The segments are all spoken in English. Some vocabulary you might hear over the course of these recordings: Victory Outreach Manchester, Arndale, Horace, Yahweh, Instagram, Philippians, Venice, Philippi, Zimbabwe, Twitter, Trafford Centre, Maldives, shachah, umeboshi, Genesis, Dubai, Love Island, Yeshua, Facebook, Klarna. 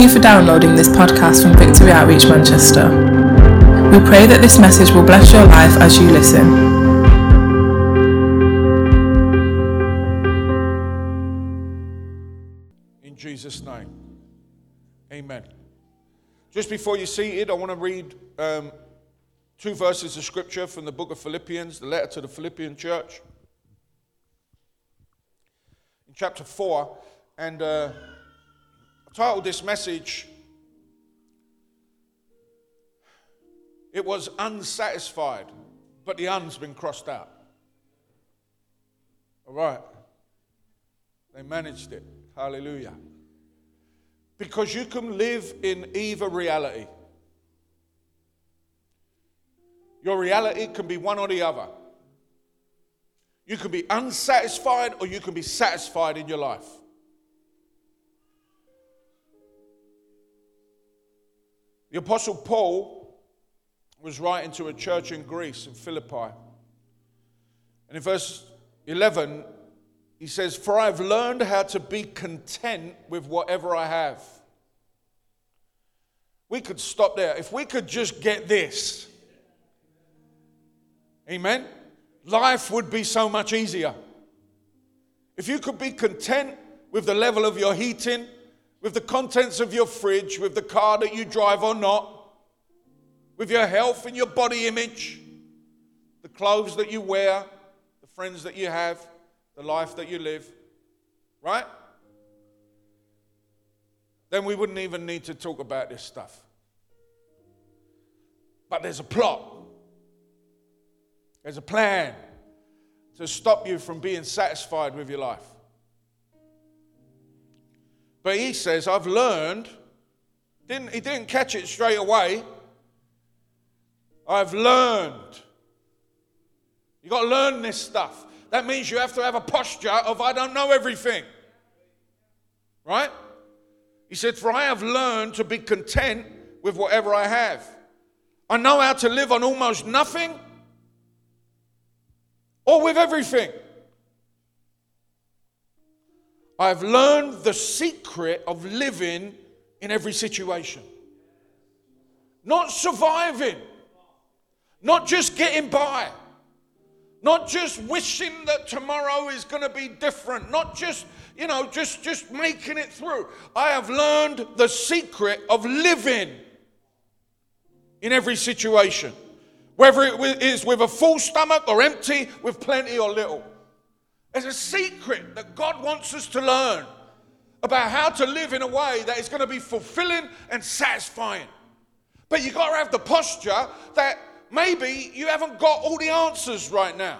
you for downloading this podcast from Victory Outreach Manchester. We pray that this message will bless your life as you listen. In Jesus' name, amen. Just before you're seated, I want to read two verses of scripture from the book of Philippians, the letter to the Philippian church. In chapter 4, and I titled this message, it was unsatisfied, but the un's been crossed out. All right. They managed it. Hallelujah. Because you can live in either reality. Your reality can be one or the other. You can be unsatisfied or you can be satisfied in your life. The Apostle Paul was writing to a church in Greece, in Philippi. And in verse 11, he says, "For I have learned how to be content with whatever I have." We could stop there. If we could just get this, amen, life would be so much easier. If you could be content with the level of your heating, with the contents of your fridge, with the car that you drive or not, with your health and your body image, the clothes that you wear, the friends that you have, the life that you live, right? Then we wouldn't even need to talk about this stuff. But there's a plot. There's a plan to stop you from being satisfied with your life. But he says, I've learned, he didn't catch it straight away. I've learned. You've got to learn this stuff. That means you have to have a posture of I don't know everything. Right? He said, for I have learned to be content with whatever I have. I know how to live on almost nothing. Or with everything. I've learned the secret of living in every situation. Not surviving. Not just getting by. Not just wishing that tomorrow is going to be different. Not just, just making it through. I have learned the secret of living in every situation. Whether it is with a full stomach or empty, with plenty or little. There's a secret that God wants us to learn about how to live in a way that is going to be fulfilling and satisfying. But you've got to have the posture that maybe you haven't got all the answers right now.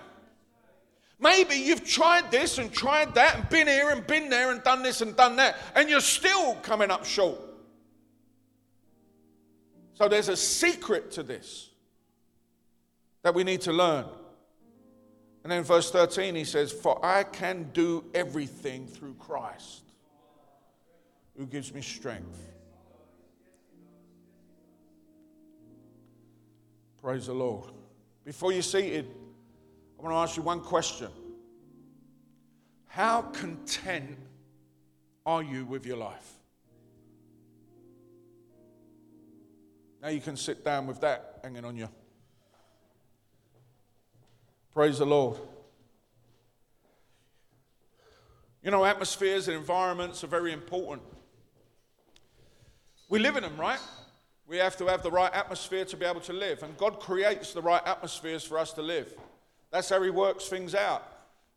Maybe you've tried this and tried that and been here and been there and done this and done that, and you're still coming up short. So there's a secret to this that we need to learn. And then in verse 13 he says, for I can do everything through Christ who gives me strength. Praise the Lord. Before you're seated, I want to ask you one question. How content are you with your life? Now you can sit down with that hanging on you. Praise the Lord. You know, atmospheres and environments are very important. We live in them, right? We have to have the right atmosphere to be able to live. And God creates the right atmospheres for us to live. That's how he works things out.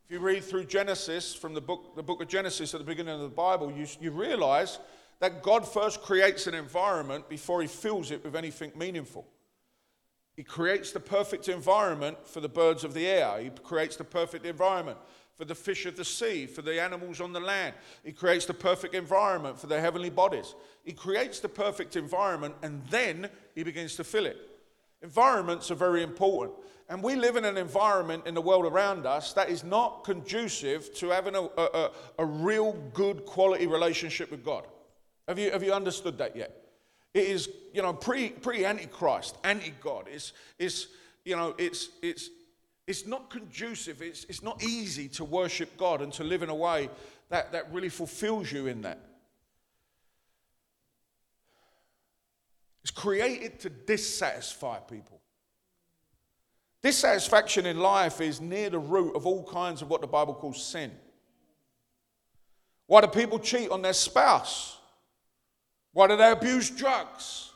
If you read through Genesis, from the book of Genesis at the beginning of the Bible, you realize that God first creates an environment before he fills it with anything meaningful. He creates the perfect environment for the birds of the air. He creates the perfect environment for the fish of the sea, for the animals on the land. He creates the perfect environment for their heavenly bodies. He creates the perfect environment, and then he begins to fill it. Environments are very important. And we live in an environment in the world around us that is not conducive to having a real good quality relationship with God. Have you understood that yet? It is, pre antichrist, anti-God. It's not conducive. It's not easy to worship God and to live in a way that really fulfills you in that. It's created to dissatisfy people. Dissatisfaction in life is near the root of all kinds of what the Bible calls sin. Why do people cheat on their spouse? Why do they abuse drugs?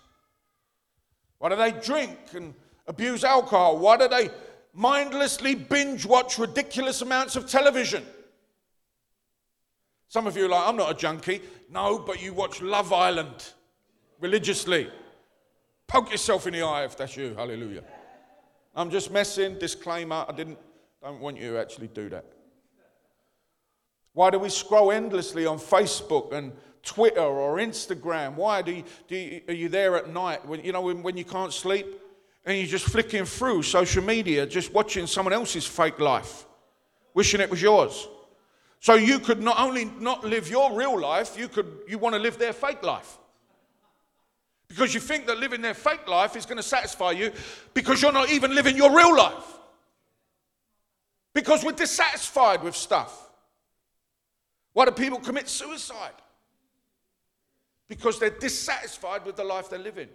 Why do they drink and abuse alcohol? Why do they mindlessly binge watch ridiculous amounts of television? Some of you are like, I'm not a junkie. No, but you watch Love Island religiously. Poke yourself in the eye if that's you. Hallelujah. I'm just messing. Disclaimer, I don't want you to actually do that. Why do we scroll endlessly on Facebook and Twitter or Instagram? Why are you there at night when you know when you can't sleep and you're just flicking through social media, just watching someone else's fake life, wishing it was yours? So you could not only not live your real life, you want to live their fake life. Because you think that living their fake life is going to satisfy you because you're not even living your real life. Because we're dissatisfied with stuff. Why do people commit suicide? Because they're dissatisfied with the life they're living.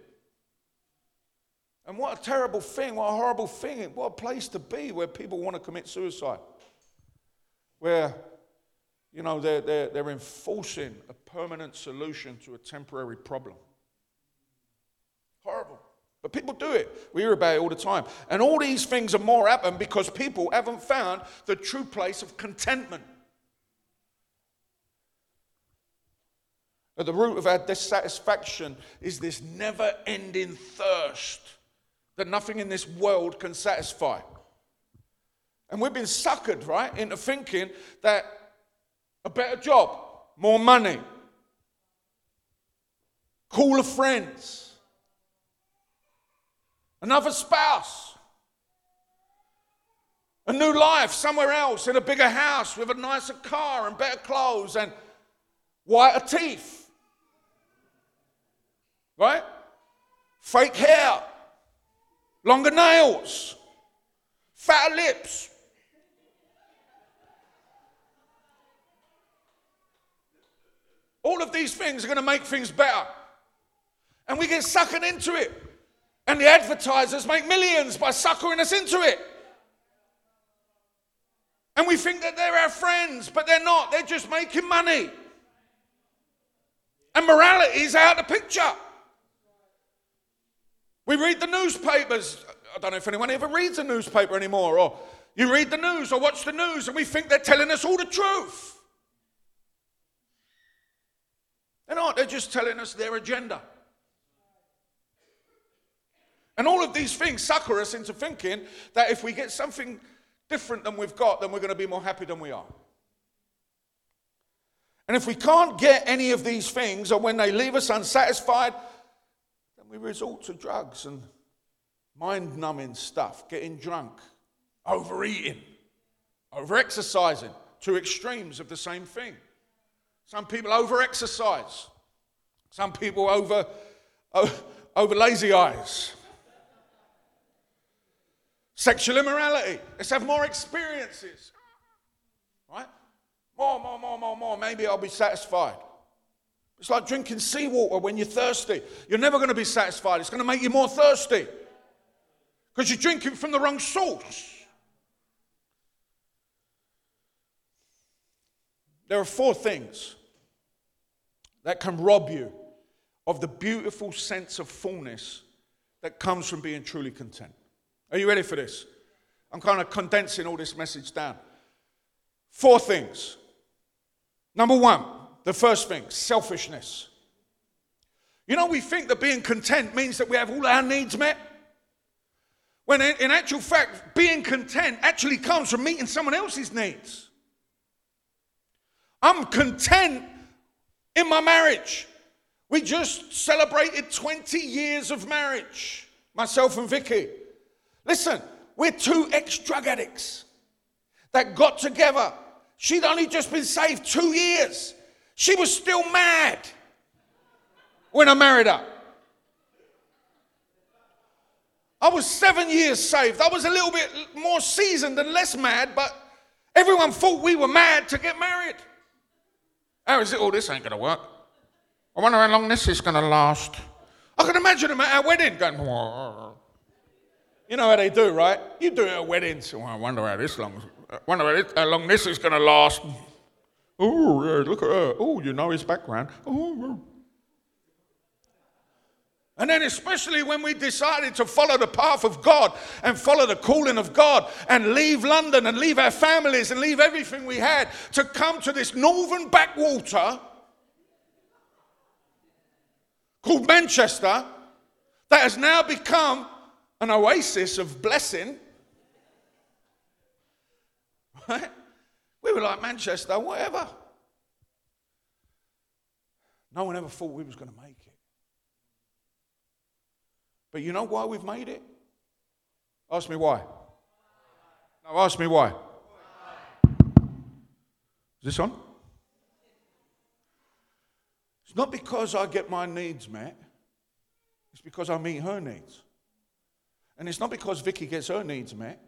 And what a terrible thing, what a horrible thing, what a place to be where people want to commit suicide. Where, you know, they're enforcing a permanent solution to a temporary problem. Horrible. But people do it. We hear about it all the time. And all these things are more happen because people haven't found the true place of contentment. At the root of our dissatisfaction is this never-ending thirst that nothing in this world can satisfy. And we've been suckered, right, into thinking that a better job, more money, cooler friends, another spouse, a new life somewhere else in a bigger house with a nicer car and better clothes and whiter teeth, right? Fake hair, longer nails, fatter lips. All of these things are going to make things better. And we get suckered into it. And the advertisers make millions by suckering us into it. And we think that they're our friends, but they're not. They're just making money. And morality is out of the picture. We read the newspapers. I don't know if anyone ever reads a newspaper anymore. Or you read the news or watch the news and we think they're telling us all the truth. They're not. They're just telling us their agenda. And all of these things sucker us into thinking that if we get something different than we've got, then we're going to be more happy than we are. And if we can't get any of these things, or when they leave us unsatisfied, then we resort to drugs and mind-numbing stuff, getting drunk, overeating, over-exercising, two extremes of the same thing. Some people over-exercise. Some people over lazy eyes. Sexual immorality. Let's have more experiences. Right? More. Maybe I'll be satisfied. It's like drinking seawater when you're thirsty. You're never going to be satisfied. It's going to make you more thirsty. Because you're drinking from the wrong source. There are four things that can rob you of the beautiful sense of fullness that comes from being truly content. Are you ready for this? I'm kind of condensing all this message down. Four things. Number one, the first thing, selfishness. You know, we think that being content means that we have all our needs met. When in actual fact, being content actually comes from meeting someone else's needs. I'm content in my marriage. We just celebrated 20 years of marriage, myself and Vicky. Listen, we're two ex-drug addicts that got together. She'd only just been saved 2 years. She was still mad when I married her. I was 7 years saved. I was a little bit more seasoned and less mad, but everyone thought we were mad to get married. How is it all this ain't going to work? I wonder how long this is going to last. I can imagine them at our wedding going, you know how they do, right? You do it at weddings. Oh, I wonder how this long, this is going to last. Oh, yeah, look at her. Oh, you know his background. Oh. And then especially when we decided to follow the path of God and follow the calling of God and leave London and leave our families and leave everything we had to come to this northern backwater called Manchester that has now become an oasis of blessing. Right? We were like, Manchester, whatever. No one ever thought we was going to make it. But you know why we've made it? Ask me why. No, ask me why. Is this on? It's not because I get my needs met. It's because I meet her needs. And it's not because Vicky gets her needs met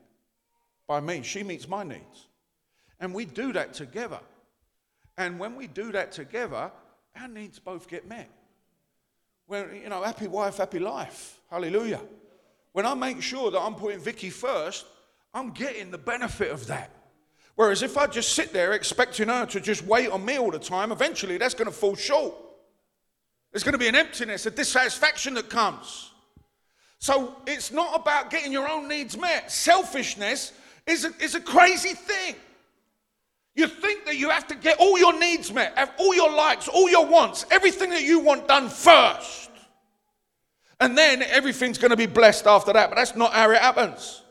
by me. She meets my needs. And we do that together. And when we do that together, our needs both get met. When, you know, happy wife, happy life. Hallelujah. When I make sure that I'm putting Vicky first, I'm getting the benefit of that. Whereas if I just sit there expecting her to just wait on me all the time, eventually that's going to fall short. There's going to be an emptiness, a dissatisfaction that comes. So it's not about getting your own needs met. Selfishness is a crazy thing. You think that you have to get all your needs met, have all your likes, all your wants, everything that you want done first. And then everything's going to be blessed after that. But that's not how it happens.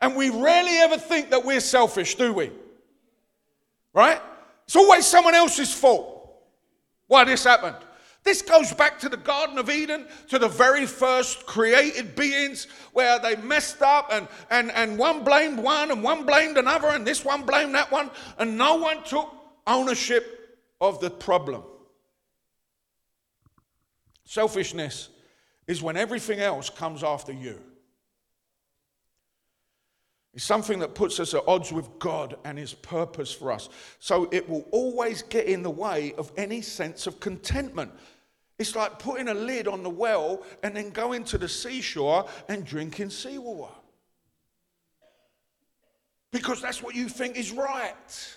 And we rarely ever think that we're selfish, do we? Right? It's always someone else's fault why this happened. This goes back to the Garden of Eden, to the very first created beings where they messed up and one blamed one and one blamed another and this one blamed that one and no one took ownership of the problem. Selfishness is when everything else comes after you. It's something that puts us at odds with God and his purpose for us. So it will always get in the way of any sense of contentment. It's like putting a lid on the well and then going to the seashore and drinking seawater. Because that's what you think is right.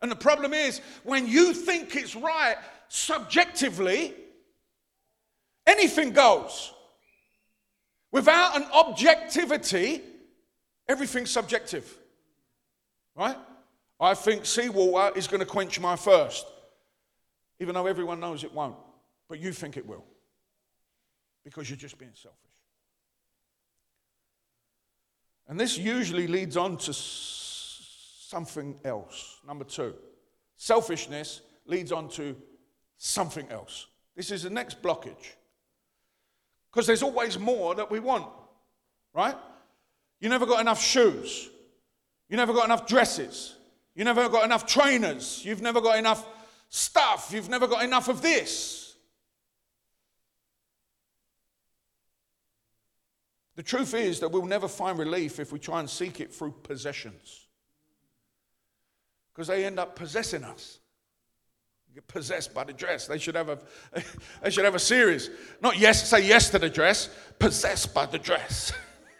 And the problem is, when you think it's right, subjectively, anything goes. Without an objectivity, everything's subjective, right? I think seawater is going to quench my thirst, even though everyone knows it won't. But you think it will because you're just being selfish. And this usually leads on to something else. Number two, selfishness leads on to something else. This is the next blockage because there's always more that we want, right? You never got enough shoes. You never got enough dresses. You never got enough trainers. You've never got enough stuff. You've never got enough of this. The truth is that we'll never find relief if we try and seek it through possessions. Because they end up possessing us. You get possessed by the dress. They should have a series. Not yes, say yes to the dress. Possessed by the dress.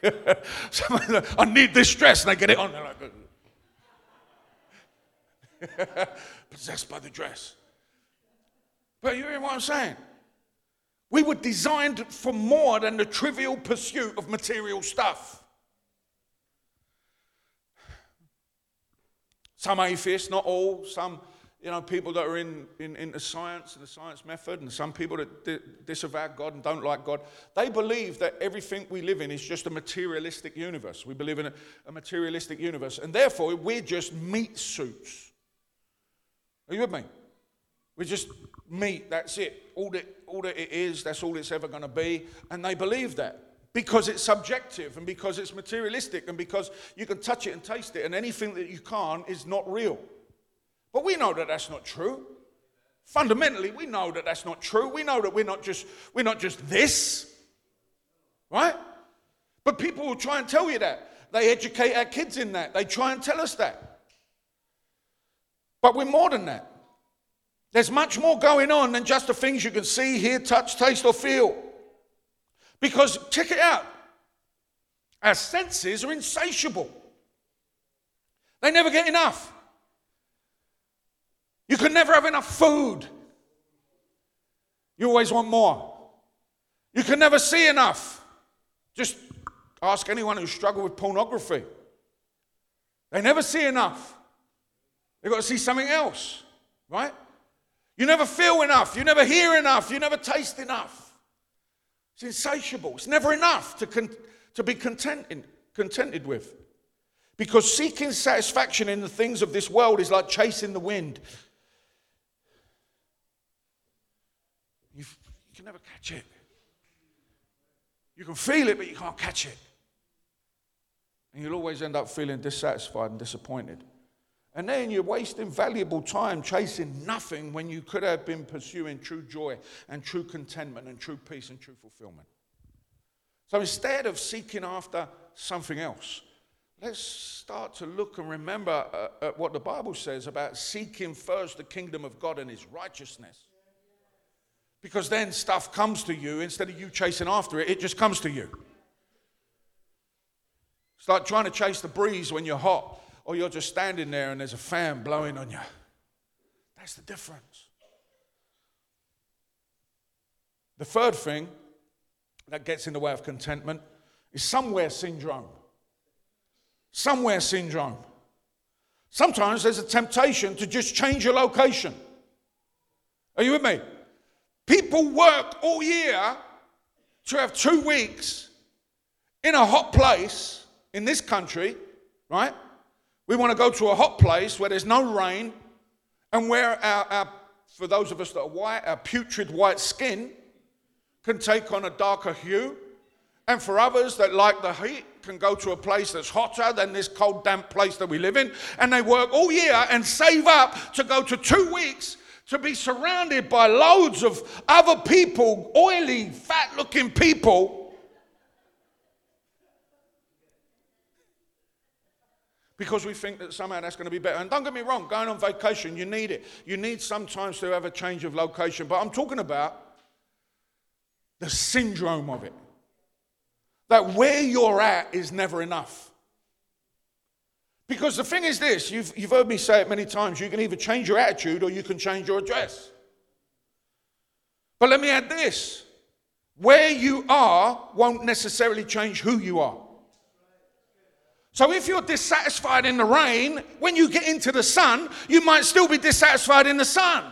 I need this dress, and I get it on. Like, possessed by the dress. But you hear what I'm saying? We were designed for more than the trivial pursuit of material stuff. Some atheists, not all. Some, you know, people that are into science and the science method, and some people that disavow God and don't like God, they believe that everything we live in is just a materialistic universe. We believe in a materialistic universe, and therefore we're just meat suits. Are you with me? We're just meat, that's it. All that it is, that's all it's ever going to be, and they believe that. Because it's subjective and because it's materialistic and because you can touch it and taste it and anything that you can't is not real. But we know that that's not true. Fundamentally, we know that that's not true. We know that we're not just this, right? But people will try and tell you that. They educate our kids in that. They try and tell us that. But we're more than that. There's much more going on than just the things you can see, hear, touch, taste, or feel. Because, check it out, our senses are insatiable. They never get enough. You can never have enough food. You always want more. You can never see enough. Just ask anyone who struggles with pornography. They never see enough. They've got to see something else, right? You never feel enough. You never hear enough. You never taste enough. It's insatiable. It's never enough to be contented with. Because seeking satisfaction in the things of this world is like chasing the wind. You can never catch it. You can feel it, but you can't catch it. And you'll always end up feeling dissatisfied and disappointed. And then you're wasting valuable time chasing nothing when you could have been pursuing true joy and true contentment and true peace and true fulfillment. So instead of seeking after something else, let's start to look and remember at what the Bible says about seeking first the kingdom of God and his righteousness. Because then stuff comes to you. Instead of you chasing after it, it just comes to you. It's like trying to chase the breeze when you're hot. Or you're just standing there and there's a fan blowing on you. That's the difference. The third thing that gets in the way of contentment is somewhere syndrome. Somewhere syndrome. Sometimes there's a temptation to just change your location. Are you with me? People work all year to have 2 weeks in a hot place in this country, right? We want to go to a hot place where there's no rain and where our, for those of us that are white, our putrid white skin can take on a darker hue. And for others that like the heat can go to a place that's hotter than this cold, damp place that we live in. And they work all year and save up to go to 2 weeks to be surrounded by loads of other people, oily, fat-looking people. Because we think that somehow that's going to be better. And don't get me wrong, going on vacation, you need it. You need sometimes to have a change of location. But I'm talking about the syndrome of it. That where you're at is never enough. Because the thing is this, you've heard me say it many times, you can either change your attitude or you can change your address. But let me add this. Where you are won't necessarily change who you are. So if you're dissatisfied in the rain, when you get into the sun, you might still be dissatisfied in the sun.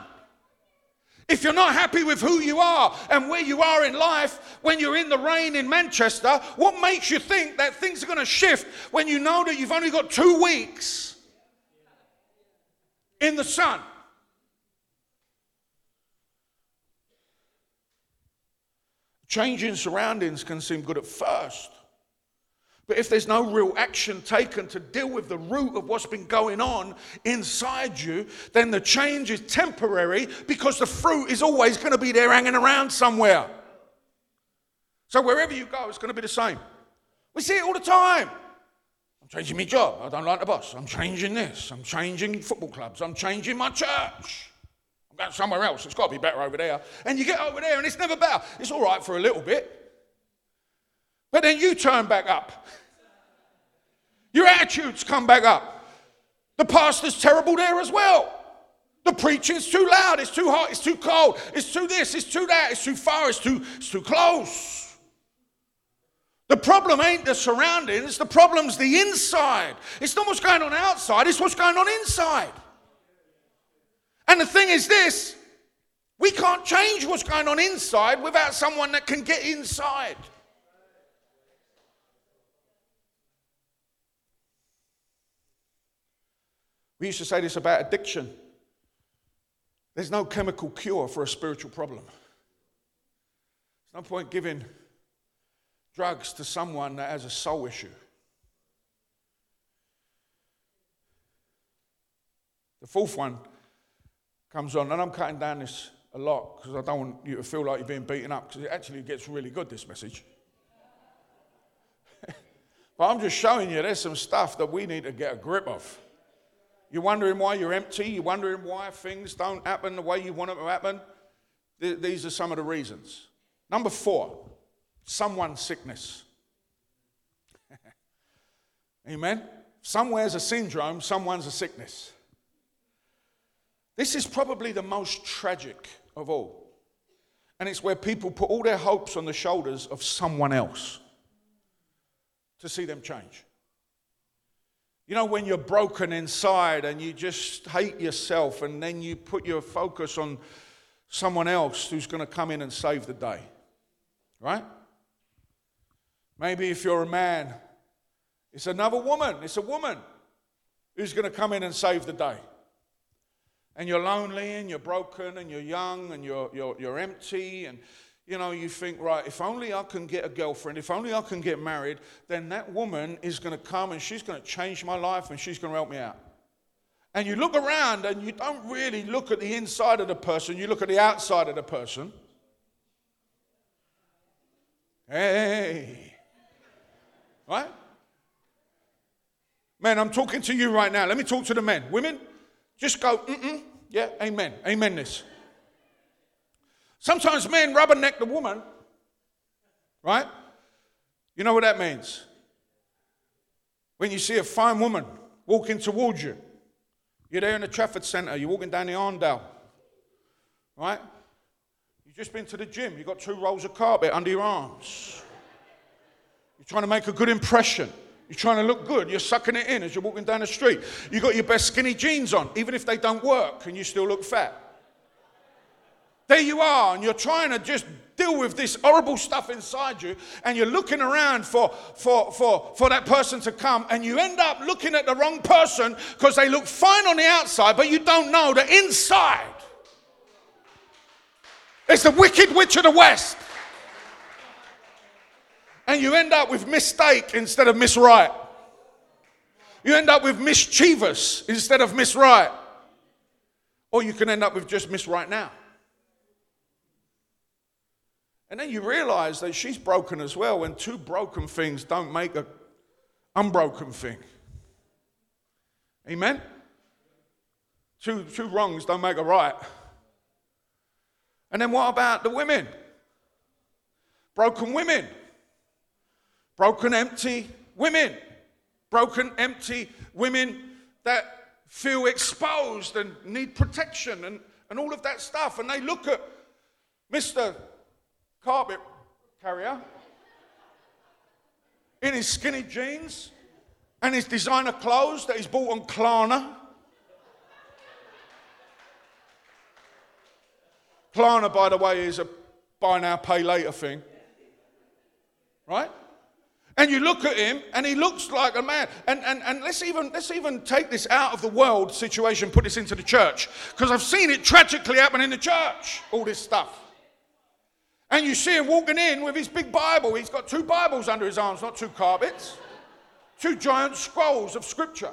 If you're not happy with who you are and where you are in life, when you're in the rain in Manchester, what makes you think that things are going to shift when you know that you've only got 2 weeks in the sun? Changing surroundings can seem good at first. But if there's no real action taken to deal with the root of what's been going on inside you, then the change is temporary because the fruit is always going to be there hanging around somewhere. So wherever you go, it's going to be the same. We see it all the time. I'm changing my job. I don't like the boss. I'm changing this. I'm changing football clubs. I'm changing my church. I'm going somewhere else. It's got to be better over there. And you get over there and it's never better. It's all right for a little bit. But then you turn back up. Your attitudes come back up. The pastor's terrible there as well. The preaching's too loud, it's too hot, it's too cold, it's too this, it's too that, it's too far, it's too close. The problem ain't the surroundings, the problem's the inside. It's not what's going on outside, it's what's going on inside. And the thing is this, we can't change what's going on inside without someone that can get inside. We used to say this about addiction. There's no chemical cure for a spiritual problem. There's no point giving drugs to someone that has a soul issue. The fourth one comes on, and I'm cutting down this a lot because I don't want you to feel like you're being beaten up because it actually gets really good, this message. But I'm just showing you there's some stuff that we need to get a grip of. You're wondering why you're empty. You're wondering why things don't happen the way you want them to happen. These are some of the reasons. Number 4, someone's sickness. Amen? Somewhere's a syndrome, someone's a sickness. This is probably the most tragic of all. And it's where people put all their hopes on the shoulders of someone else to see them change. You know, when you're broken inside and you just hate yourself, and then you put your focus on someone else who's going to come in and save the day, right? Maybe if you're a man, it's another woman, it's a woman who's going to come in and save the day. And you're lonely and you're broken and you're young and you're empty, and you know, you think, right, if only I can get a girlfriend, if only I can get married, then that woman is going to come and she's going to change my life and she's going to help me out. And you look around and you don't really look at the inside of the person, you look at the outside of the person. Hey. Right? Man, I'm talking to you right now. Let me talk to the men. Women, just go, yeah, amen. Amen this. Sometimes men rubberneck the woman, right? You know what that means? When you see a fine woman walking towards you, you're there in the Trafford Centre, you're walking down the Arndale, right? You've just been to the gym, you've got 2 rolls of carpet under your arms. You're trying to make a good impression. You're trying to look good. You're sucking it in as you're walking down the street. You've got your best skinny jeans on, even if they don't work, and you still look fat. There you are, and you're trying to just deal with this horrible stuff inside you, and you're looking around for that person to come, and you end up looking at the wrong person because they look fine on the outside, but you don't know the inside. It's the wicked witch of the West. And you end up with mistake instead of misright. You end up with mischievous instead of misright. Or you can end up with just misright now. And then you realize that she's broken as well, and 2 broken things don't make an unbroken thing. Amen? 2 wrongs don't make a right. And then what about the women? Broken women. Broken, empty women. Broken, empty women that feel exposed and need protection and all of that stuff. And they look at Mr. Carpet carrier in his skinny jeans and his designer clothes that he's bought on Klarna. Klarna, by the way, is a buy now, pay later thing. Right? And you look at him and he looks like a man. And let's even take this out of the world situation, put this into the church. Because I've seen it tragically happen in the church, all this stuff. And you see him walking in with his big Bible. He's got 2 Bibles under his arms, not 2 carpets. 2 giant scrolls of scripture.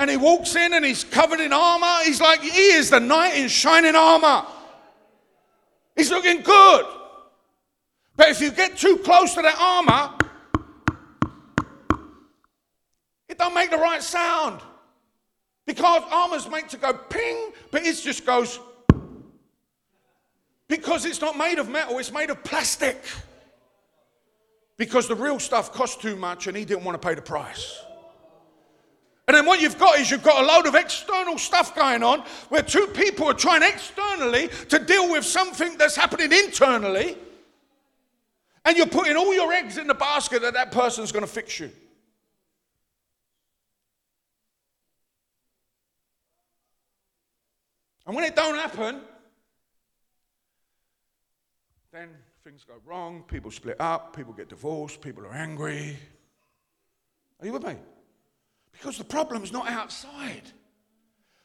And he walks in and he's covered in armor. He's like, he is the knight in shining armor. He's looking good. But if you get too close to that armor, it don't make the right sound. Because armor's made to go ping, but it just goes... Because it's not made of metal, it's made of plastic. Because the real stuff cost too much and he didn't want to pay the price. And then what you've got is you've got a load of external stuff going on where 2 people are trying externally to deal with something that's happening internally. And you're putting all your eggs in the basket that that person's going to fix you. And when it don't happen... Then things go wrong, people split up, people get divorced, people are angry. Are you with me? Because the problem's not outside.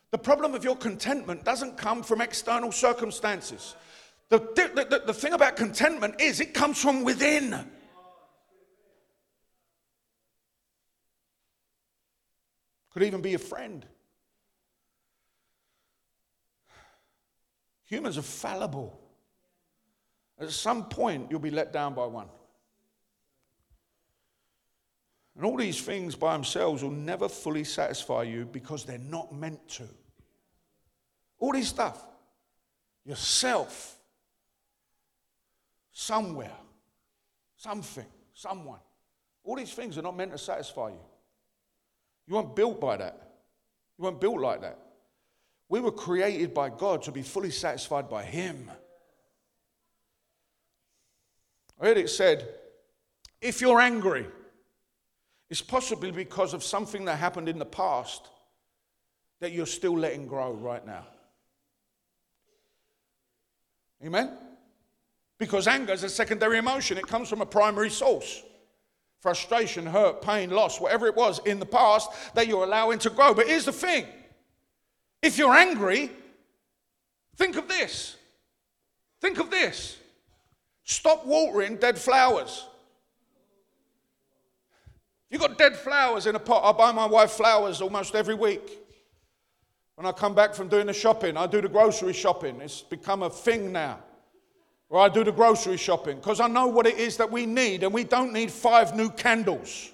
The problem of your contentment doesn't come from external circumstances. The thing about contentment is it comes from within. Could even be a friend. Humans are fallible. At some point, you'll be let down by one. And all these things by themselves will never fully satisfy you because they're not meant to. All this stuff, yourself, somewhere, something, someone, all these things are not meant to satisfy you. You weren't built by that. You weren't built like that. We were created by God to be fully satisfied by Him. I heard it said, if you're angry, it's possibly because of something that happened in the past that you're still letting grow right now. Amen? Because anger is a secondary emotion. It comes from a primary source. Frustration, hurt, pain, loss, whatever it was in the past that you're allowing to grow. But here's the thing. If you're angry, think of this. Think of this. Stop watering dead flowers. You've got dead flowers in a pot. I buy my wife flowers almost every week. When I come back from doing the shopping, I do the grocery shopping. It's become a thing now where I do the grocery shopping because I know what it is that we need, and we don't need 5 new candles.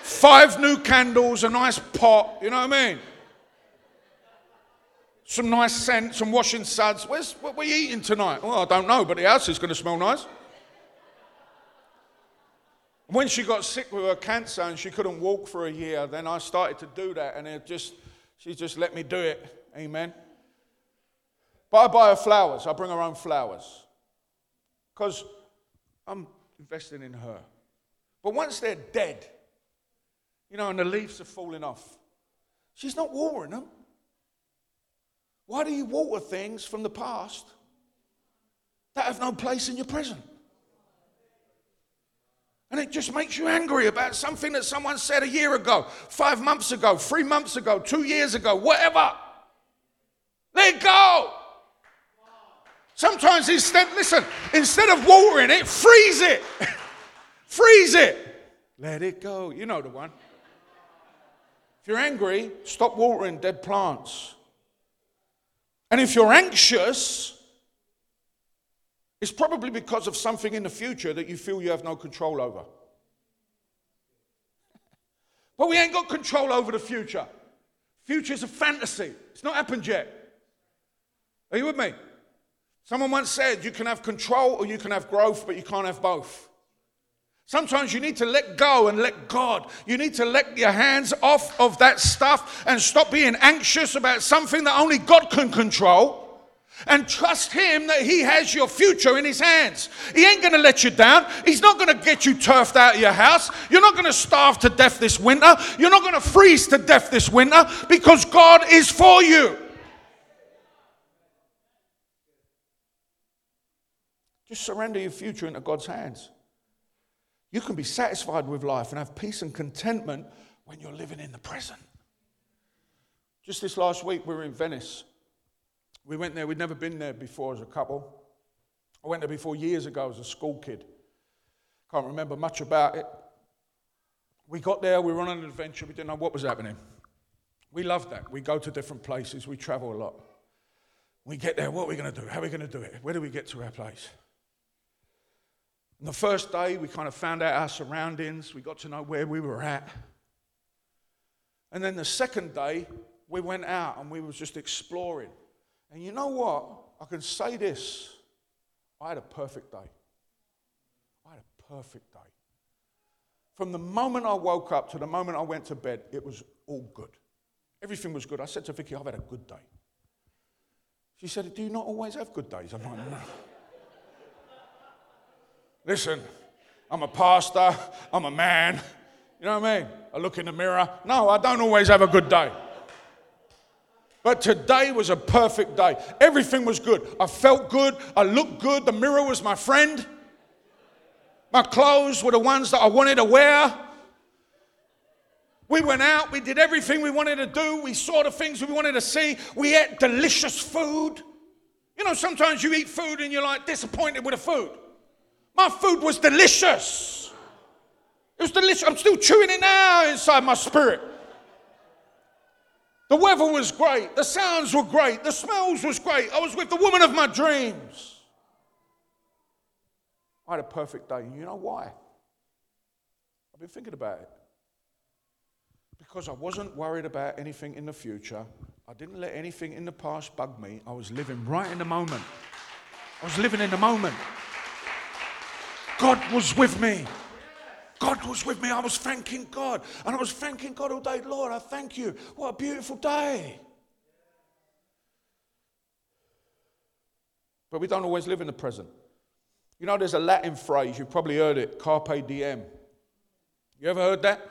Five new candles, a nice pot, you know what I mean? Some nice scent, some washing suds. What are we eating tonight? Well, I don't know, but the house is going to smell nice. When she got sick with her cancer and she couldn't walk for a year, then I started to do that, and she just let me do it. Amen. But I buy her flowers. I bring her own flowers because I'm investing in her. But once they're dead, you know, and the leaves are falling off, she's not watering them. Why do you water things from the past that have no place in your present? And it just makes you angry about something that someone said a year ago, 5 months ago, 3 months ago, 2 years ago, whatever. Let go. Sometimes instead of watering it, freeze it. Freeze it. Let it go. You know the one. If you're angry, stop watering dead plants. And if you're anxious, it's probably because of something in the future that you feel you have no control over. But we ain't got control over the future. Future's a fantasy. It's not happened yet. Are you with me? Someone once said you can have control or you can have growth, but you can't have both. Sometimes you need to let go and let God. You need to let your hands off of that stuff and stop being anxious about something that only God can control, and trust Him that He has your future in His hands. He ain't going to let you down. He's not going to get you turfed out of your house. You're not going to starve to death this winter. You're not going to freeze to death this winter because God is for you. Just surrender your future into God's hands. You can be satisfied with life and have peace and contentment when you're living in the present. Just this last week, we were in Venice. We went there. We'd never been there before as a couple. I went there before years ago as a school kid. Can't remember much about it. We got there. We were on an adventure. We didn't know what was happening. We love that. We go to different places. We travel a lot. We get there. What are we going to do? How are we going to do it? Where do we get to our place? And the first day, we kind of found out our surroundings. We got to know where we were at. And then the second day, we went out and we were just exploring. And you know what? I can say this. I had a perfect day. I had a perfect day. From the moment I woke up to the moment I went to bed, it was all good. Everything was good. I said to Vicky, I've had a good day. She said, do you not always have good days? I'm like, no. Listen, I'm a pastor, I'm a man, you know what I mean? I look in the mirror. No, I don't always have a good day. But today was a perfect day. Everything was good. I felt good, I looked good, the mirror was my friend. My clothes were the ones that I wanted to wear. We went out, we did everything we wanted to do, we saw the things we wanted to see, we ate delicious food. You know, sometimes you eat food and you're like disappointed with the food. My food was delicious. It was delicious. I'm still chewing it now inside my spirit. The weather was great. The sounds were great. The smells was great. I was with the woman of my dreams. I had a perfect day. You know why? I've been thinking about it. Because I wasn't worried about anything in the future. I didn't let anything in the past bug me. I was living right in the moment. I was living in the moment. God was with me. God was with me. I was thanking God. And I was thanking God all day. Lord, I thank you. What a beautiful day. But we don't always live in the present. You know, there's a Latin phrase. You've probably heard it. Carpe diem. You ever heard that?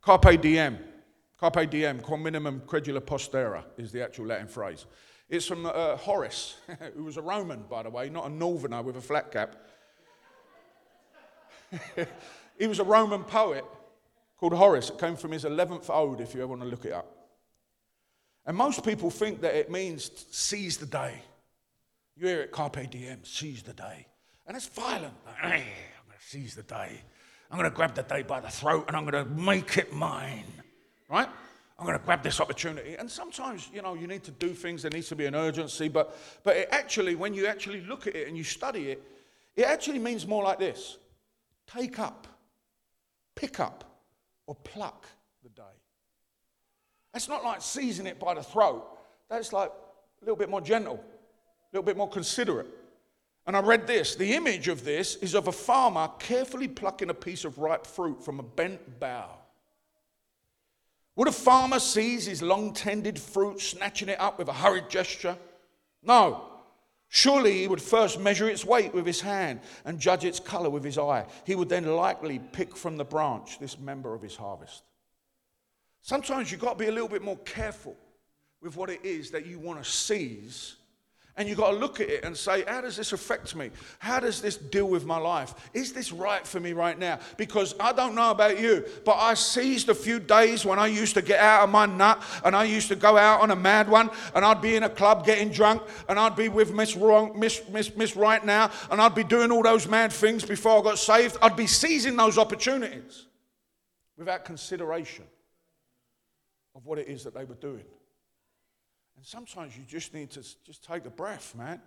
Carpe diem. Carpe diem, quam minimum credula postera, is the actual Latin phrase. It's from Horace, who was a Roman, by the way, not a northerner with a flat cap. He was a Roman poet called Horace. It came from his 11th ode, if you ever want to look it up. And most people think that it means seize the day. You hear it, carpe diem, seize the day. And it's violent. Like, I'm going to seize the day. I'm going to grab the day by the throat and I'm going to make it mine. Right? I'm going to grab this opportunity. And sometimes, you know, you need to do things. There needs to be an urgency. But it actually, when you actually look at it and you study it, it actually means more like this. Take up, pick up, or pluck the day. That's not like seizing it by the throat. That's like a little bit more gentle, a little bit more considerate. And I read this. The image of this is of a farmer carefully plucking a piece of ripe fruit from a bent bough. Would a farmer seize his long-tended fruit, snatching it up with a hurried gesture? No. Surely he would first measure its weight with his hand and judge its colour with his eye. He would then likely pick from the branch this member of his harvest. Sometimes you've got to be a little bit more careful with what it is that you want to seize. And you've got to look at it and say, how does this affect me? How does this deal with my life? Is this right for me right now? Because I don't know about you, but I seized a few days when I used to get out of my nut and I used to go out on a mad one and I'd be in a club getting drunk and I'd be with Miss Right Now and I'd be doing all those mad things before I got saved. I'd be seizing those opportunities without consideration of what it is that they were doing. And sometimes you just need to just take a breath, man,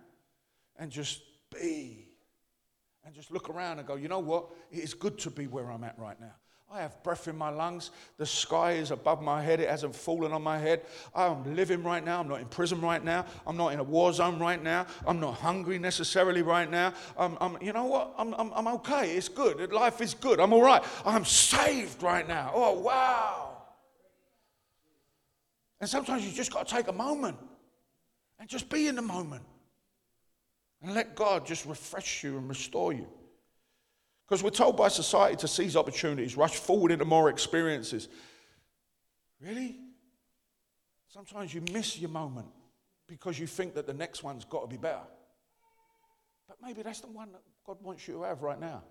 and just be, and just look around and go, you know what? It is good to be where I'm at right now. I have breath in my lungs. The sky is above my head. It hasn't fallen on my head. I'm living right now. I'm not in prison right now. I'm not in a war zone right now. I'm not hungry necessarily right now. You know what? I'm okay. It's good. Life is good. I'm all right. I'm saved right now. Oh, wow. And sometimes you just got to take a moment and just be in the moment and let God just refresh you and restore you. Because we're told by society to seize opportunities, rush forward into more experiences. Really? Sometimes you miss your moment because you think that the next one's got to be better. But maybe that's the one that God wants you to have right now.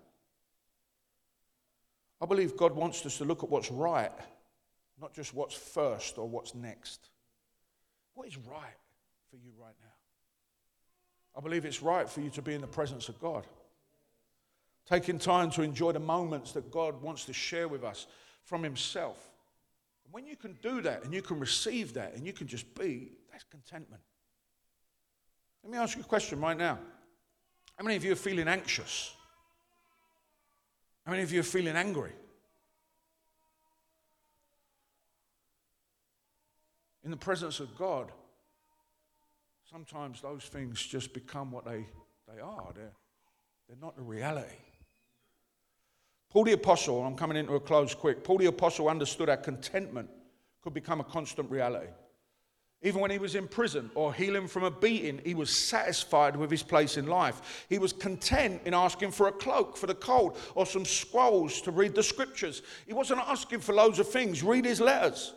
I believe God wants us to look at what's right. Not just what's first or what's next. What is right for you right now? I believe it's right for you to be in the presence of God. Taking time to enjoy the moments that God wants to share with us from himself. And when you can do that and you can receive that and you can just be, that's contentment. Let me ask you a question right now. How many of you are feeling anxious? How many of you are feeling angry? In the presence of God, sometimes those things just become what they are. They're not the reality. Paul the Apostle, I'm coming into a close quick, Paul the Apostle understood how contentment could become a constant reality. Even when he was in prison or healing from a beating, he was satisfied with his place in life. He was content in asking for a cloak for the cold or some scrolls to read the scriptures. He wasn't asking for loads of things. Read his letters.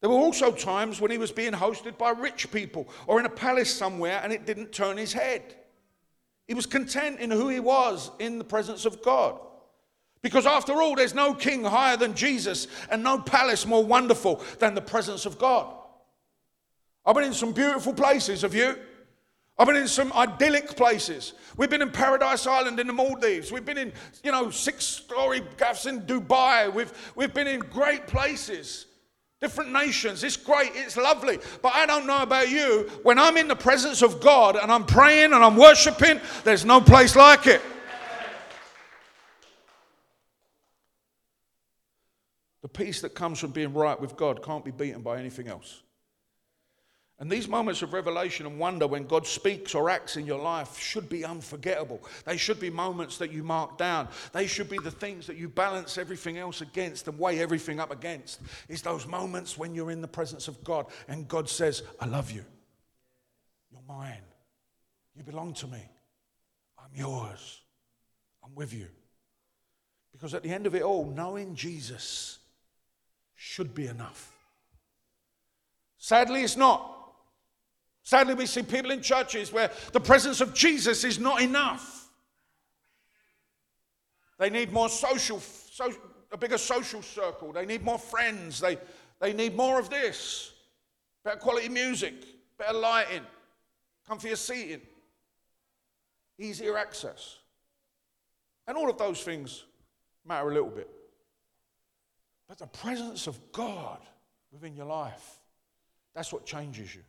There were also times when he was being hosted by rich people or in a palace somewhere and it didn't turn his head. He was content in who he was in the presence of God. Because after all, there's no king higher than Jesus and no palace more wonderful than the presence of God. I've been in some beautiful places, have you? I've been in some idyllic places. We've been in Paradise Island in the Maldives. We've been in, you know, 6-story gaffs in Dubai. We've been in great places. Different nations, it's great, it's lovely. But I don't know about you, when I'm in the presence of God and I'm praying and I'm worshiping, there's no place like it. The peace that comes from being right with God can't be beaten by anything else. And these moments of revelation and wonder when God speaks or acts in your life should be unforgettable. They should be moments that you mark down. They should be the things that you balance everything else against and weigh everything up against. It's those moments when you're in the presence of God and God says, I love you. You're mine. You belong to me. I'm yours. I'm with you. Because at the end of it all, knowing Jesus should be enough. Sadly, it's not. Sadly, we see people in churches where the presence of Jesus is not enough. They need more a bigger social circle. They need more friends. They need more of this. Better quality music, better lighting, comfier seating, easier access. And all of those things matter a little bit. But the presence of God within your life, that's what changes you.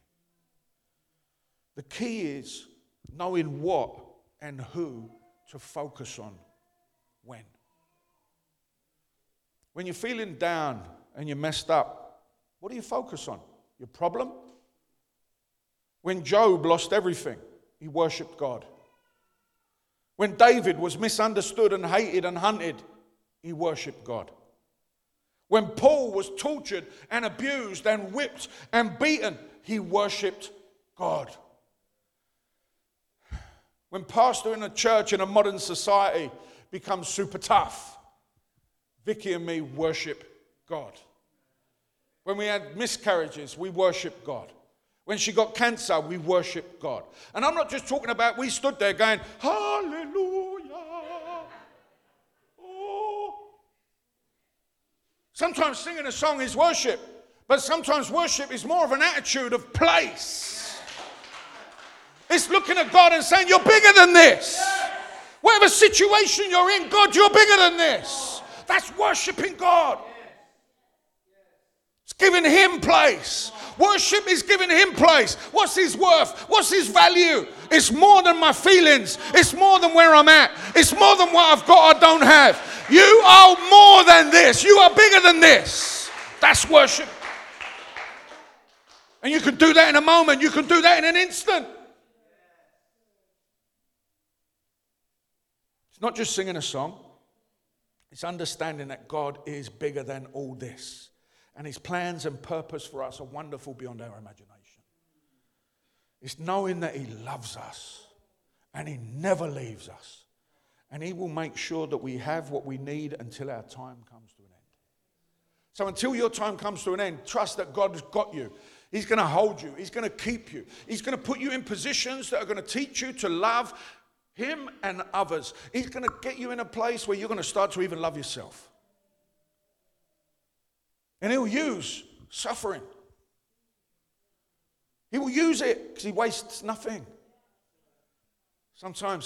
The key is knowing what and who to focus on when. When you're feeling down and you're messed up, what do you focus on? Your problem? When Job lost everything, he worshipped God. When David was misunderstood and hated and hunted, he worshipped God. When Paul was tortured and abused and whipped and beaten, he worshipped God. When pastor in a church in a modern society becomes super tough, Vicky and me worship God. When we had miscarriages, we worship God. When she got cancer, we worship God. And I'm not just talking about we stood there going, hallelujah. Oh. Sometimes singing a song is worship, but sometimes worship is more of an attitude of place. It's looking at God and saying, you're bigger than this. Whatever situation you're in, God, you're bigger than this. That's worshiping God. It's giving him place. Worship is giving him place. What's his worth? What's his value? It's more than my feelings. It's more than where I'm at. It's more than what I've got or don't have. You are more than this. You are bigger than this. That's worship. And you can do that in a moment. You can do that in an instant. Not just singing a song, it's understanding that God is bigger than all this. And his plans and purpose for us are wonderful beyond our imagination. It's knowing that he loves us and he never leaves us. And he will make sure that we have what we need until our time comes to an end. So until your time comes to an end, trust that God has got you. He's going to hold you. He's going to keep you. He's going to put you in positions that are going to teach you to love him and others. He's going to get you in a place where you're going to start to even love yourself. And he'll use suffering. He will use it because he wastes nothing. Sometimes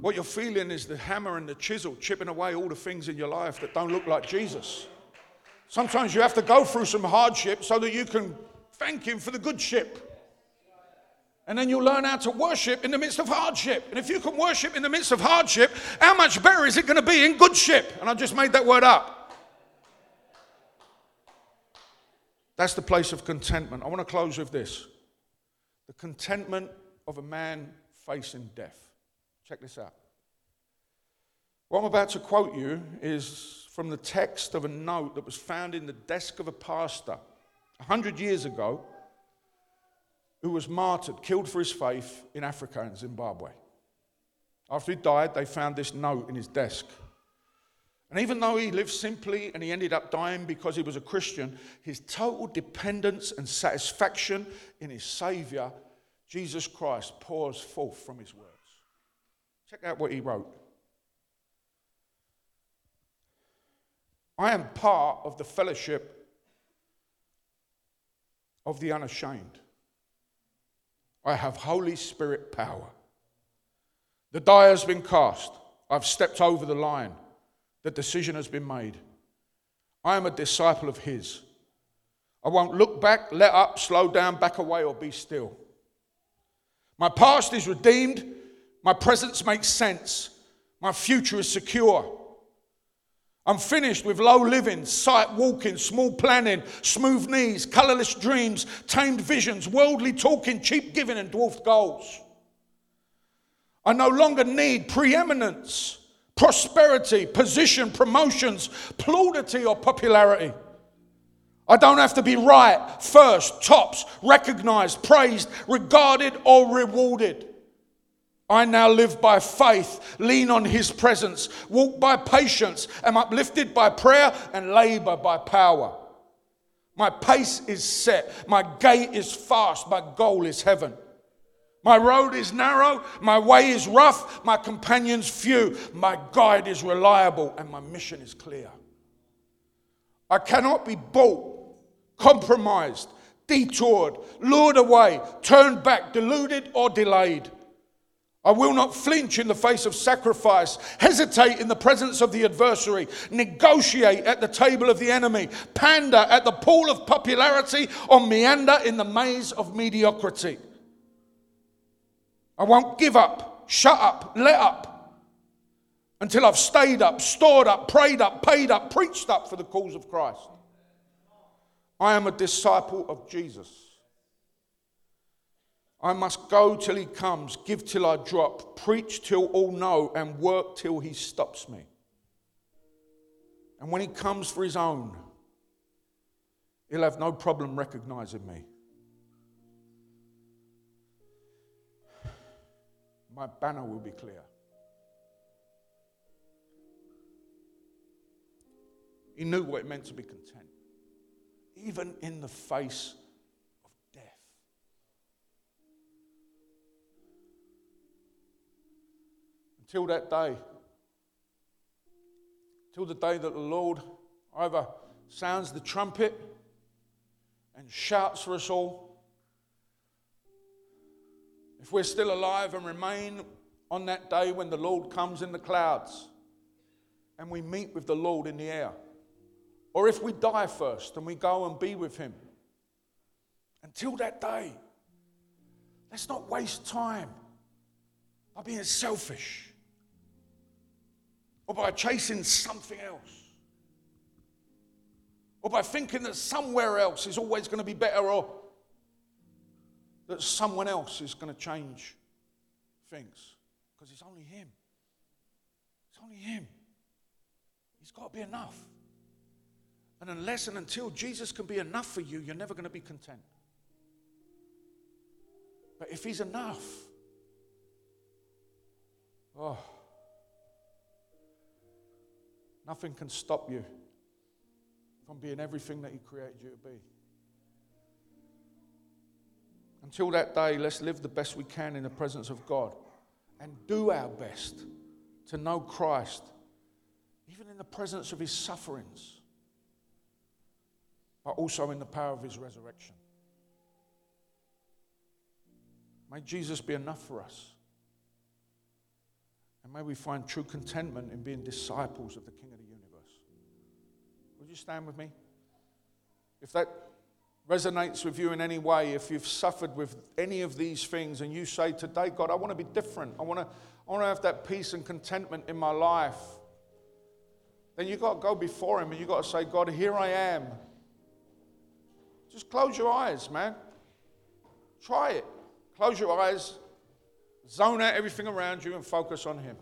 what you're feeling is the hammer and the chisel chipping away all the things in your life that don't look like Jesus. Sometimes you have to go through some hardship so that you can thank him for the good ship. And then you'll learn how to worship in the midst of hardship. And if you can worship in the midst of hardship, how much better is it going to be in good ship? And I just made that word up. That's the place of contentment. I want to close with this. The contentment of a man facing death. Check this out. What I'm about to quote you is from the text of a note that was found in the desk of a pastor 100 years ago. Who was martyred, killed for his faith in Africa and Zimbabwe. After he died, they found this note in his desk. And even though he lived simply and he ended up dying because he was a Christian, his total dependence and satisfaction in his Savior, Jesus Christ, pours forth from his words. Check out what he wrote. I am part of the fellowship of the unashamed. I have Holy Spirit power. The die has been cast. I've stepped over the line. The decision has been made. I am a disciple of his. I won't look back, let up, slow down, back away, or be still. My past is redeemed. My presence makes sense. My future is secure. I'm finished with low living, sight walking, small planning, smooth knees, colourless dreams, tamed visions, worldly talking, cheap giving and dwarfed goals. I no longer need preeminence, prosperity, position, promotions, plaudity or popularity. I don't have to be right, first, tops, recognised, praised, regarded or rewarded. I now live by faith, lean on his presence, walk by patience, am uplifted by prayer and labour by power. My pace is set, my gait is fast, my goal is heaven. My road is narrow, my way is rough, my companions few, my guide is reliable and my mission is clear. I cannot be bought, compromised, detoured, lured away, turned back, deluded or delayed. I will not flinch in the face of sacrifice, hesitate in the presence of the adversary, negotiate at the table of the enemy, pander at the pool of popularity, or meander in the maze of mediocrity. I won't give up, shut up, let up, until I've stayed up, stored up, prayed up, paid up, preached up for the cause of Christ. I am a disciple of Jesus. I must go till he comes, give till I drop, preach till all know, and work till he stops me. And when he comes for his own, he'll have no problem recognizing me. My banner will be clear. He knew what it meant to be content, even in the face till that day, till the day that the Lord either sounds the trumpet and shouts for us all. If we're still alive and remain on that day when the Lord comes in the clouds and we meet with the Lord in the air. Or if we die first and we go and be with him. Until that day, let's not waste time by being selfish. Or by chasing something else. Or by thinking that somewhere else is always going to be better or that someone else is going to change things. Because it's only him. It's only him. He's got to be enough. And unless and until Jesus can be enough for you, you're never going to be content. But if he's enough, oh, nothing can stop you from being everything that he created you to be. Until that day, let's live the best we can in the presence of God and do our best to know Christ, even in the presence of his sufferings, but also in the power of his resurrection. May Jesus be enough for us. And may we find true contentment in being disciples of the King of the universe. Would you stand with me? If that resonates with you in any way, if you've suffered with any of these things and you say today, God, I want to be different. I want to have that peace and contentment in my life. Then you've got to go before him and you've got to say, God, here I am. Just close your eyes, man. Try it. Close your eyes. Zone out everything around you and focus on him.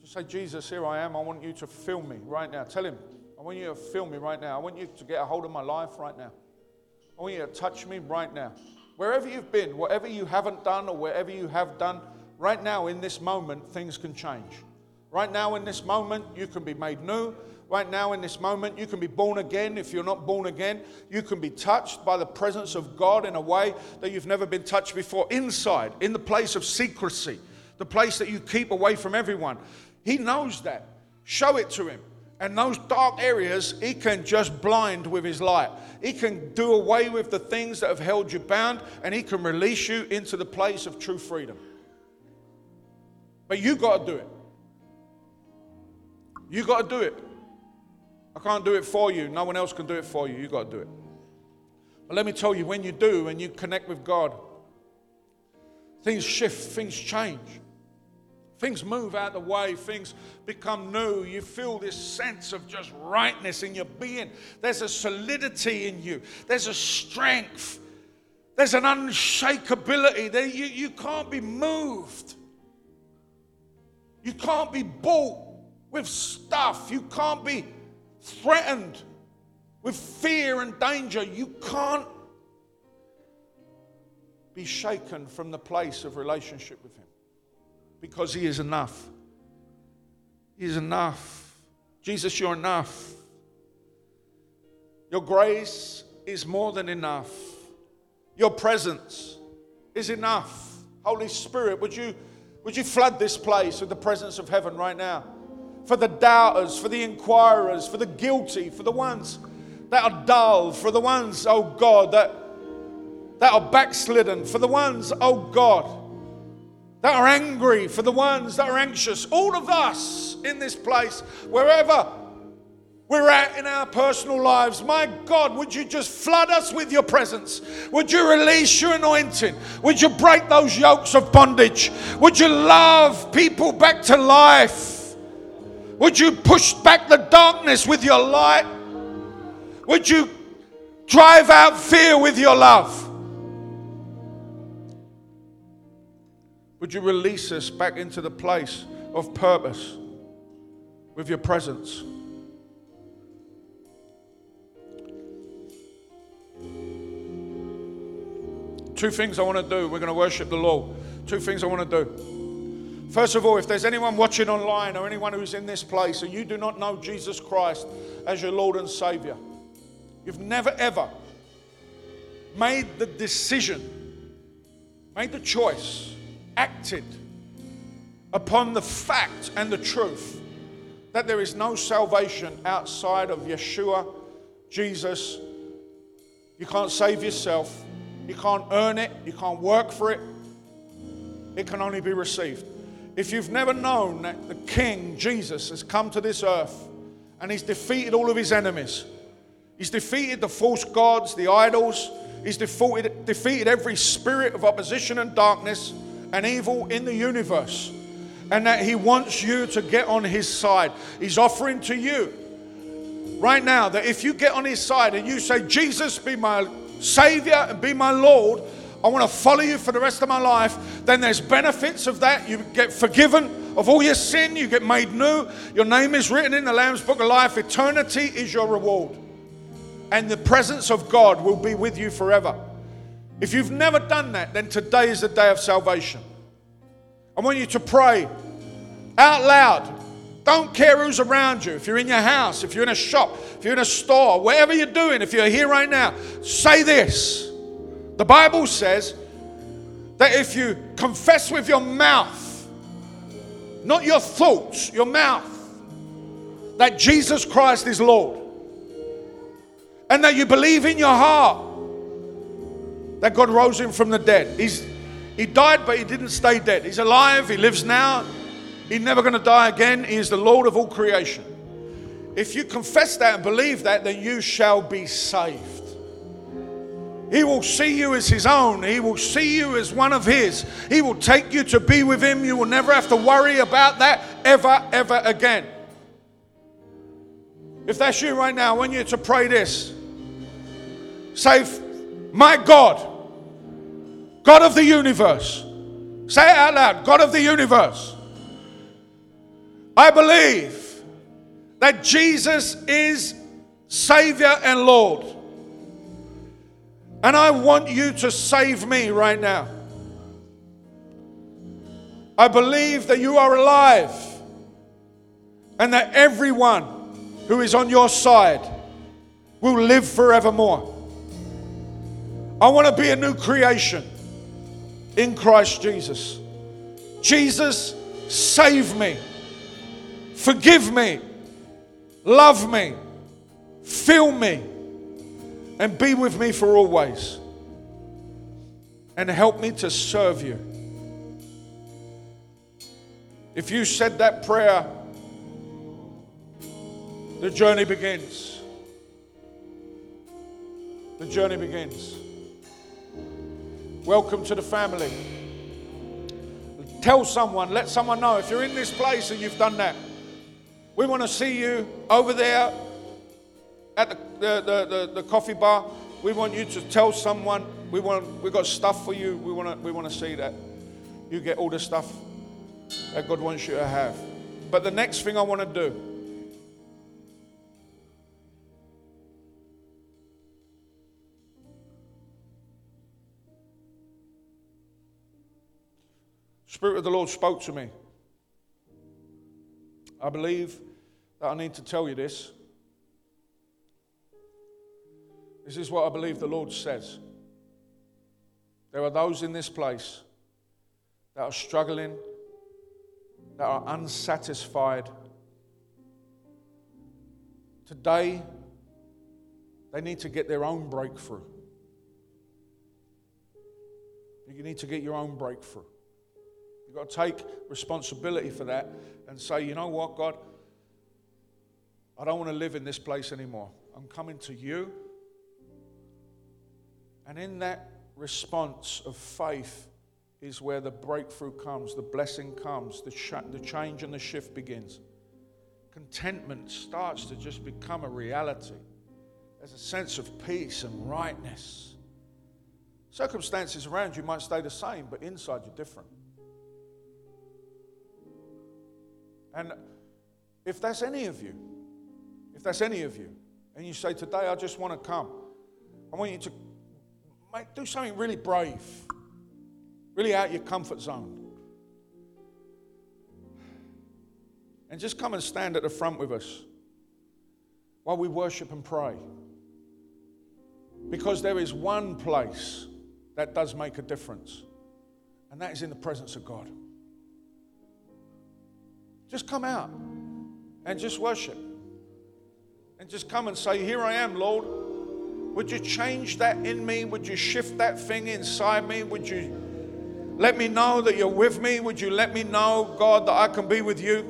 Just say, Jesus, here I am. I want you to fill me right now. Tell him, I want you to fill me right now. I want you to get a hold of my life right now. I want you to touch me right now. Wherever you've been, whatever you haven't done or wherever you have done, right now in this moment, things can change. Right now in this moment, you can be made new. Right now in this moment, you can be born again. If you're not born again, you can be touched by the presence of God in a way that you've never been touched before. Inside, in the place of secrecy, the place that you keep away from everyone. He knows that. Show it to him. And those dark areas, he can just blind with his light. He can do away with the things that have held you bound, and he can release you into the place of true freedom. But you got to do it. You got to do it. I can't do it for you. No one else can do it for you. You've got to do it. But let me tell you, when you do and you connect with God, things shift, things change. Things move out of the way. Things become new. You feel this sense of just rightness in your being. There's a solidity in you. There's a strength. There's an unshakability. You can't be moved. You can't be bought with stuff. You can't be threatened with fear and danger. You can't be shaken from the place of relationship with him. Because he is enough. He is enough. Jesus, you're enough. Your grace is more than enough. Your presence is enough. Holy Spirit, would you flood this place with the presence of heaven right now? For the doubters, for the inquirers, for the guilty, for the ones that are dull, for the ones, oh God, that are backslidden, for the ones, oh God, that are angry, for the ones that are anxious. All of us in this place, wherever we're at in our personal lives, my God, would you just flood us with your presence? Would you release your anointing? Would you break those yokes of bondage? Would you love people back to life? Would you push back the darkness with your light? Would you drive out fear with your love? Would you release us back into the place of purpose with your presence? Two things I want to do. We're going to worship the Lord. Two things I want to do. First of all, if there's anyone watching online or anyone who's in this place and you do not know Jesus Christ as your Lord and Savior, you've never ever made the decision, made the choice, acted upon the fact and the truth that there is no salvation outside of Yeshua, Jesus. You can't save yourself. You can't earn it. You can't work for it. It can only be received. If you've never known that the King, Jesus, has come to this earth and he's defeated all of his enemies. He's defeated the false gods, the idols. He's defeated every spirit of opposition and darkness and evil in the universe, and that he wants you to get on his side. He's offering to you right now that if you get on his side and you say, Jesus, be my Savior and be my Lord, I want to follow you for the rest of my life, then there's benefits of that. You get forgiven of all your sin. You get made new. Your name is written in the Lamb's Book of Life. Eternity is your reward, and the presence of God will be with you forever. If you've never done that, then today is the day of salvation. I want you to pray out loud. Don't care who's around you. If you're in your house, if you're in a shop, if you're in a store, wherever you're doing, if you're here right now, say this. The Bible says that if you confess with your mouth, not your thoughts, your mouth, that Jesus Christ is Lord, and that you believe in your heart that God rose him from the dead. He died, but he didn't stay dead. He's alive. He lives now. He's never going to die again. He is the Lord of all creation. If you confess that and believe that, then you shall be saved. He will see you as his own. He will see you as one of his. He will take you to be with him. You will never have to worry about that ever, ever again. If that's you right now, I want you to pray this. Say, my God, God of the universe. Say it out loud. God of the universe. I believe that Jesus is Savior and Lord. And I want you to save me right now. I believe that you are alive and that everyone who is on your side will live forevermore. I want to be a new creation in Christ Jesus. Jesus, save me. Forgive me. Love me. Fill me. And be with me for always. And help me to serve you. If you said that prayer, the journey begins. The journey begins. Welcome to the family. Tell someone, let someone know. If you're in this place and you've done that, we want to see you over there at the coffee bar. We want you to tell someone. We've got stuff for you. We want to see that you get all the stuff that God wants you to have. But the next thing I want to do, Spirit of the Lord spoke to me. I believe that I need to tell you this. This is what I believe the Lord says. There are those in this place that are struggling, that are unsatisfied. Today, they need to get their own breakthrough. You need to get your own breakthrough. You've got to take responsibility for that and say, you know what, God, I don't want to live in this place anymore. I'm coming to you. And in that response of faith is where the breakthrough comes, the blessing comes, the change and the shift begins. Contentment starts to just become a reality. There's a sense of peace and rightness. Circumstances around you might stay the same, but inside you're different. And if that's any of you, and you say, today I just want to come, I want you to do something really brave, really out of your comfort zone. And just come and stand at the front with us while we worship and pray. Because there is one place that does make a difference, and that is in the presence of God. Just come out and just worship. And just come and say, here I am, Lord. Would you change that in me? Would you shift that thing inside me? Would you let me know that you're with me? Would you let me know, God, that I can be with you?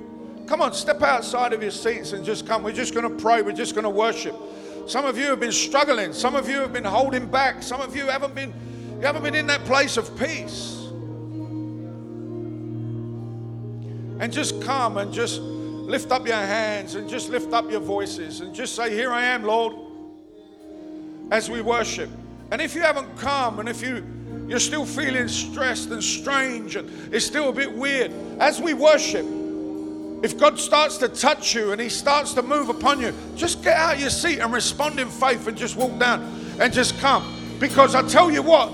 Come on, step outside of your seats and just come. We're just going to pray. We're just going to worship. Some of you have been struggling. Some of you have been holding back. Some of you haven't been in that place of peace. And just come and just lift up your hands and just lift up your voices and just say, here I am, Lord, as we worship. And if you haven't come and if you're still feeling stressed and strange and it's still a bit weird, as we worship, if God starts to touch you and he starts to move upon you, just get out of your seat and respond in faith and just walk down and just come. Because I tell you what,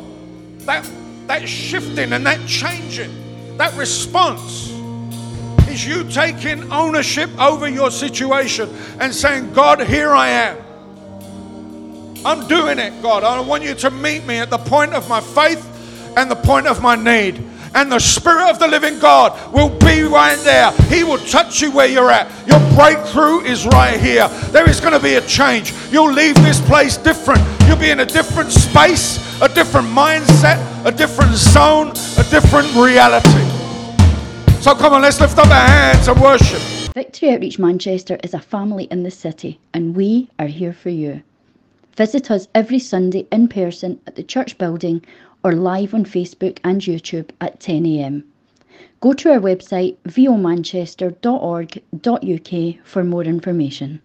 that shifting and that changing, that response, is you taking ownership over your situation and saying, God, here I am. I'm doing it, God. I want you to meet me at the point of my faith and the point of my need. And the Spirit of the living God will be right there. He will touch you where you're at. Your breakthrough is right here. There is going to be a change. You'll leave this place different. You'll be in a different space, a different mindset, a different zone, a different reality. So come on, let's lift up our hands and worship. Victory Outreach Manchester is a family in the city, and we are here for you. Visit us every Sunday in person at the church building or live on Facebook and YouTube at 10 a.m. Go to our website vomanchester.org.uk for more information.